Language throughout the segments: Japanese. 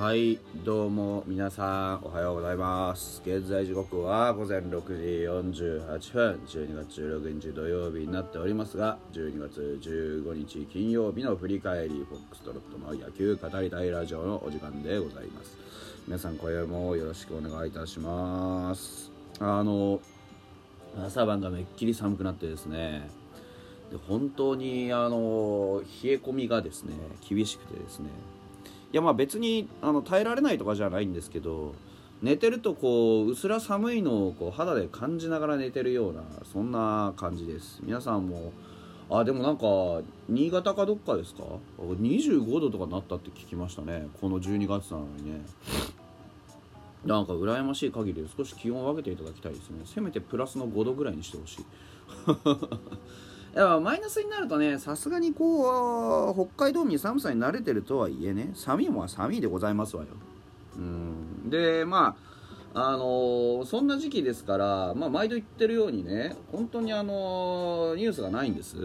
はい、どうも皆さんおはようございます。現在時刻は午前6時48分、12月16日土曜日になっておりますが、12月15日金曜日の振り返り、フォックストロットの野球語りたいラジオのお時間でございます。皆さん、今宵もよろしくお願いいたします。朝晩がめっきり寒くなってですね、で本当に冷え込みがですね、厳しくてですね、いやまあ別に耐えられないとかじゃないんですけど、寝てるとこううすら寒いのをこう肌で感じながら寝てるような、そんな感じです。皆さんもでもなんか新潟かどっかですか、25度とかなったって聞きましたね。この12月なのにね。なんか羨ましい限りで少し気温を上げていただきたいですね。せめてプラスの5度ぐらいにしてほしい。マイナスになるとね、さすがにこう北海道民寒さに慣れてるとはいえね、寒いもんは寒いでございますわよ。でまあそんな時期ですから、まあ、毎度言ってるようにね、本当にニュースがないんです。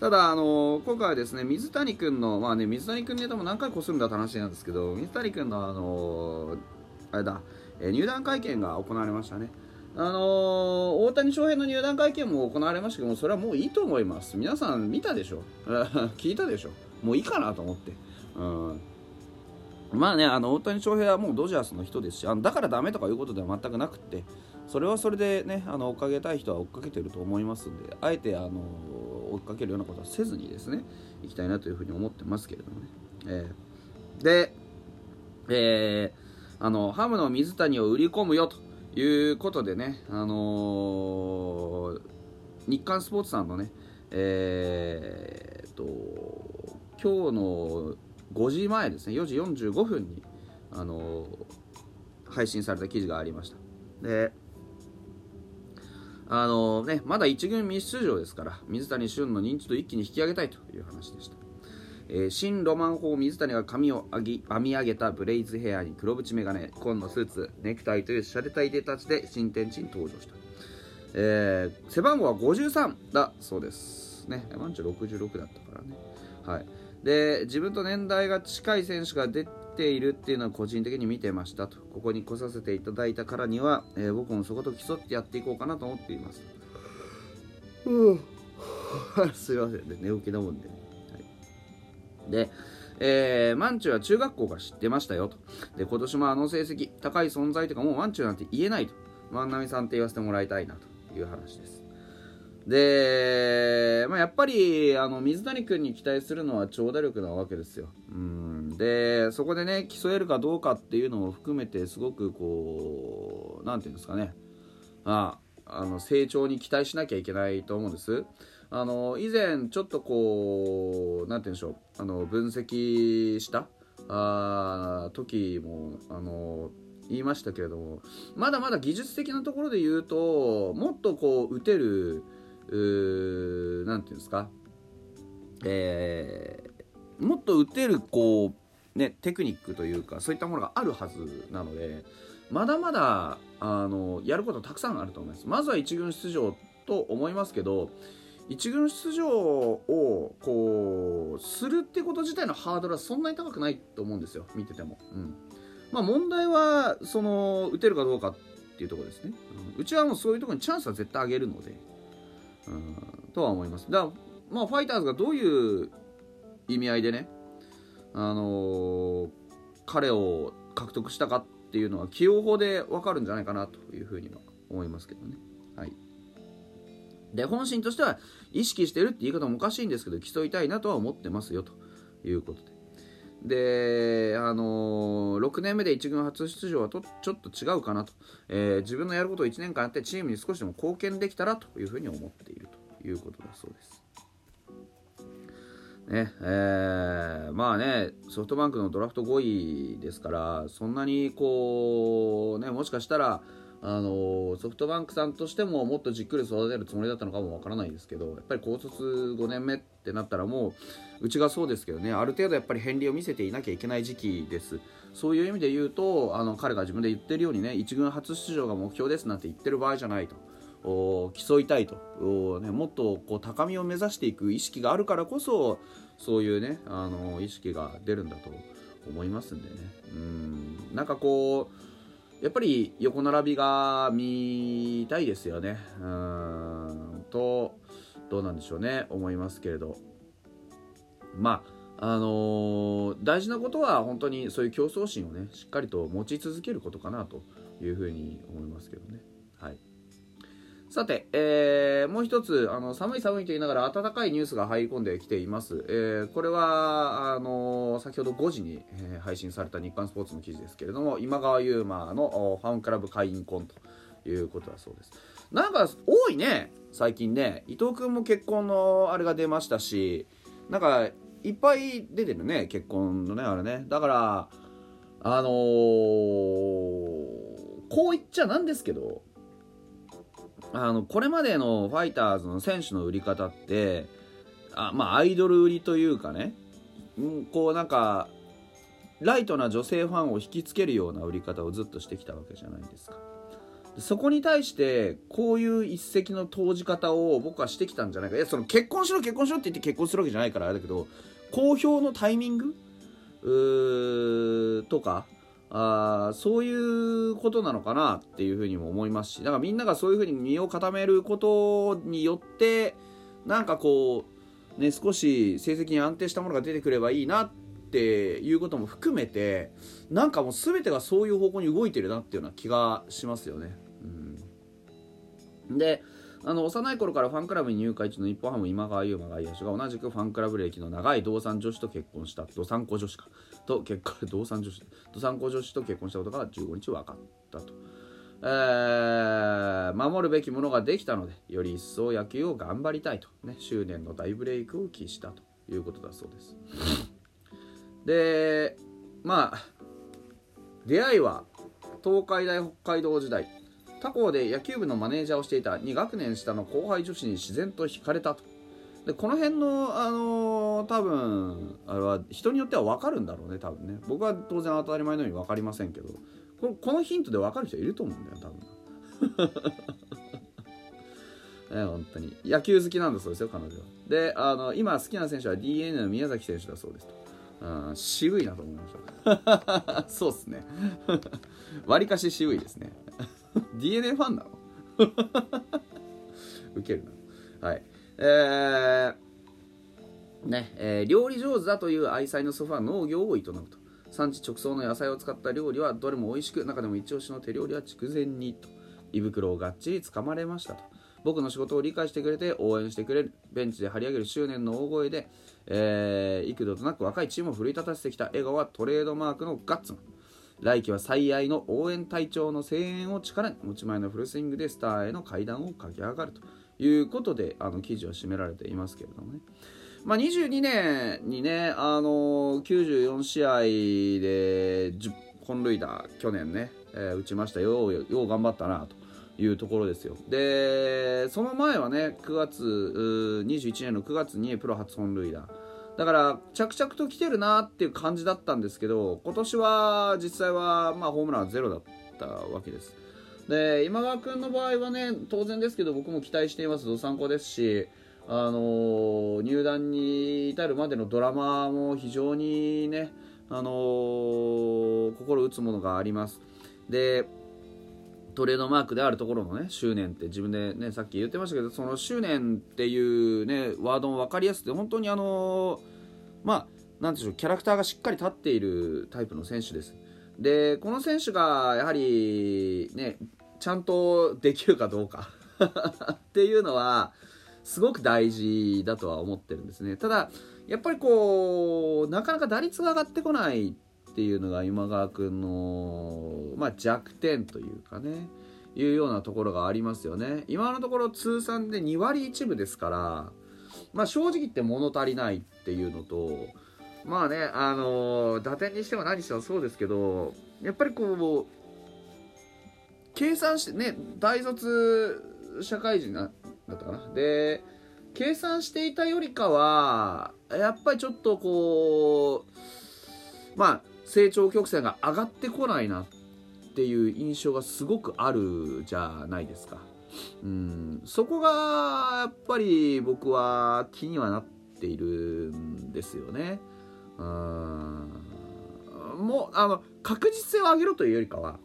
ただ今回はですね、水谷くんの水谷くんネタも何回こするんだって話なんですけど、水谷くんの入団会見が行われましたね。大谷翔平の入団会見も行われましたけども、それはもういいと思います。皆さん見たでしょ聞いたでしょ、もういいかなと思って。まあね、大谷翔平はもうドジャースの人ですし、だからダメとかいうことでは全くなくって、それはそれでね、追っかけたい人は追っかけてると思いますんで、あえて追っかけるようなことはせずにですね、いきたいなというふうに思ってますけれどもね。で、ハムの水谷を売り込むよということでね、日刊スポーツさんのね、今日の5時前ですね、4時45分に、配信された記事がありました。でまだ1軍未出場ですから、水谷俊の認知度一気に引き上げたいという話でした。新ロマン法水谷が髪を編み上げたブレイズヘアに黒縁メガネ、紺のスーツ、ネクタイという洒落たいでたちで新天地に登場した。背番号は53だそうですね。毎日66だったからね。はい。で、自分と年代が近い選手が出ているっていうのは個人的に見てましたと。ここに来させていただいたからには、僕もそこと競ってやっていこうかなと思っています。すいませんね、寝起きなもんで、ね。で、マンチューは中学校が知ってましたよと。で、今年も成績高い存在とか、もうマンチューなんて言えないと、万波さんって言わせてもらいたいなという話です。で、やっぱり水谷君に期待するのは長打力なわけですよ。で、そこでね、競えるかどうかっていうのを含めて、すごくこうなんていうんですかね、成長に期待しなきゃいけないと思うんです。以前ちょっとこうなんて言うんでしょう、分析した時も言いましたけれども、まだまだ技術的なところで言うと、もっとこう打てるなんていうんですか、もっと打てるこうね、テクニックというか、そういったものがあるはずなので、まだまだやることたくさんあると思います。まずは一軍出場と思いますけど、一軍出場をこうするってこと自体のハードルはそんなに高くないと思うんですよ、見てても。問題はその打てるかどうかっていうところですね。うちはもうそういうところにチャンスは絶対あげるので、とは思います。だからファイターズがどういう意味合いでね、彼を獲得したかっていうのは起用法で分かるんじゃないかなというふうには思いますけどね。はい。で、本心としては意識してるって言い方もおかしいんですけど、競いたいなとは思ってますよということで、6年目で1軍初出場はちょっと違うかなと、自分のやることを1年間やってチームに少しでも貢献できたらというふうに思っているということだそうですね。ソフトバンクのドラフト5位ですから、そんなにこうね、もしかしたらソフトバンクさんとしてももっとじっくり育てるつもりだったのかもわからないですけど、やっぱり高卒5年目ってなったら、もううちがそうですけどね、ある程度やっぱり片りを見せていなきゃいけない時期です。そういう意味で言うと、彼が自分で言ってるようにね、一軍初出場が目標ですなんて言ってる場合じゃないと、競いたいと、もっとこう高みを目指していく意識があるからこそ、そういうね意識が出るんだと思いますんでね。なんかこうやっぱり横並びが見たいですよね。とどうなんでしょうね、思いますけれど、まあ大事なことは本当にそういう競争心をねしっかりと持ち続けることかなというふうに思いますけどね。はい、さて、もう一つ寒い寒いと言いながら暖かいニュースが入り込んできています。これは先ほど5時に配信された日刊スポーツの記事ですけれども、今川優馬のファンクラブ会員婚ということだそうです。なんか多いね最近ね。伊藤君も結婚のあれが出ましたし、なんかいっぱい出てるね、結婚のねあれね。だからこう言っちゃなんですけど、これまでのファイターズの選手の売り方って、まあアイドル売りというかね、こうなんかライトな女性ファンを引きつけるような売り方をずっとしてきたわけじゃないですか。そこに対してこういう一石の投じ方を僕はしてきたんじゃないか。いや、その結婚しろ結婚しろって言って結婚するわけじゃないからあれだけど、公表のタイミングとかそういうことなのかなっていうふうにも思いますし、だからみんながそういうふうに身を固めることによってなんかこうね、少し成績に安定したものが出てくればいいなっていうことも含めて、なんかもう全てがそういう方向に動いてるなっていうような気がしますよね。で、幼い頃からファンクラブに入会中の日本ハム今川優馬外野手が同じくファンクラブ歴の長い道産女子と結婚した道産子女子と結婚したことが15日分かったと。守るべきものができたのでより一層野球を頑張りたいと、ね、執念の大ブレイクを期したということだそうです。で、まあ出会いは東海大北海道時代、他校で野球部のマネージャーをしていた2学年下の後輩女子に自然と惹かれたと。でこの辺の多分あれは人によっては分かるんだろうね、多分ね。僕は当然当たり前のように分かりませんけど、このヒントで分かる人いると思うんだよ多分。本当に野球好きなんだそうですよ彼女は。で今好きな選手は DeNA の宮崎選手だそうですと。渋いなと思いました。そうですね。わりかし渋いですね。DeNA ファンなの？ウケるな。はい。ね、料理上手だという愛妻の祖父は農業を営むと。産地直送の野菜を使った料理はどれも美味しく、中でも一押しの手料理は筑前煮と。胃袋をがっちりつかまれましたと。僕の仕事を理解してくれて応援してくれる、ベンチで張り上げる執念の大声で、幾度となく若いチームを奮い立たせてきた笑顔はトレードマークのガッツマン。来季は最愛の応援隊長の声援を力に持ち前のフルスイングでスターへの階段を駆け上がるということで記事は締められていますけれどもね。まあ、22年にね、94試合で10本塁打去年ね、打ちましたよ。よう頑張ったなというところですよ。でその前はね21年の9月にプロ初本塁打だから着々と来てるなっていう感じだったんですけど、今年は実際はまあホームランはゼロだったわけです。で今川君の場合はね、当然ですけど僕も期待しています道産子ですし、入団に至るまでのドラマも非常にね、心打つものがあります。でトレードマークであるところのね執念って自分でねさっき言ってましたけど、その執念っていうねワードも分かりやすくて、本当にまあなんでしょう、キャラクターがしっかり立っているタイプの選手です。でこの選手がやはりねちゃんとできるかどうかっていうのはすごく大事だとは思ってるんですね。ただやっぱりこうなかなか打率が上がってこないっていうのが今川君の、まあ、弱点というかねいうようなところがありますよね。今のところ通算で2割1分ですから、まあ、正直言って物足りないっていうのと、まあね打点にしても何してもそうですけど、やっぱりこう計算してね、大卒社会人だったかなで計算していたよりかはやっぱりちょっとこうまあ成長曲線が上がってこないなっていう印象がすごくあるじゃないですか。そこがやっぱり僕は気にはなっているんですよね。もう確実性を上げろというよりかは、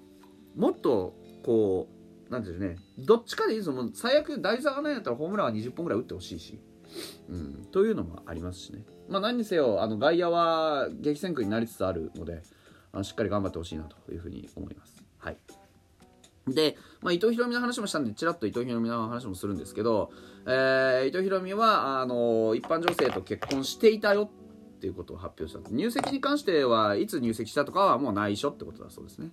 もっとこうなんていうね、どっちかでいいですよ。もう最悪台座がないんだったらホームランは20本ぐらい打ってほしいし、うん、というのもありますしね。まあ何にせよ外野は激戦区になりつつあるので、しっかり頑張ってほしいなというふうに思います。はい。で、まあ、伊藤大海の話もしたんで、ちらっと伊藤大海の話もするんですけど、伊藤大海は一般女性と結婚していたよっていうことを発表したんです。入籍に関してはいつ入籍したとかはもう内緒ってことだそうですね。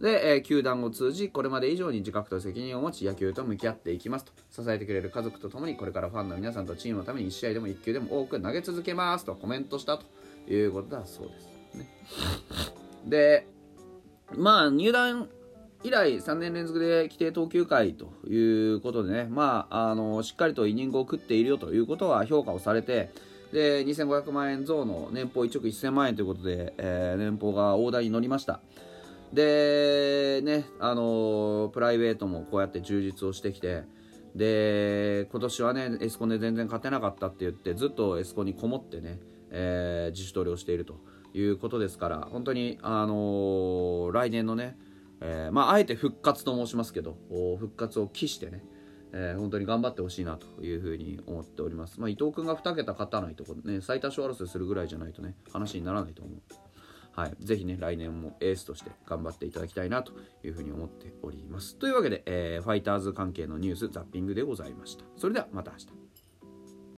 で、球団を通じこれまで以上に自覚と責任を持ち野球と向き合っていきますと、支えてくれる家族とともにこれからファンの皆さんとチームのために1試合でも1球でも多く投げ続けますとコメントしたということだそうです、ね、で、まあ入団以来3年連続で規定投球回ということでね、まあ、しっかりとイニングを食っているよということは評価をされて、で2500万円増の年俸1億1000万円ということで、年俸が大台に乗りました。でね、プライベートもこうやって充実をしてきて、で今年はねエスコンで全然勝てなかったって言ってずっとエスコンにこもってね、自主トレをしているということですから、本当に来年のね、まあ、あえて復活と申しますけど復活を期してね、本当に頑張ってほしいなというふうに思っております。まあ、伊藤君が2桁勝たないとこ、ね、最多勝争いするぐらいじゃないとね話にならないと思う。はい、ぜひね来年もエースとして頑張っていただきたいなというふうに思っております。というわけで、ファイターズ関係のニュースザッピングでございました。それではまた明日。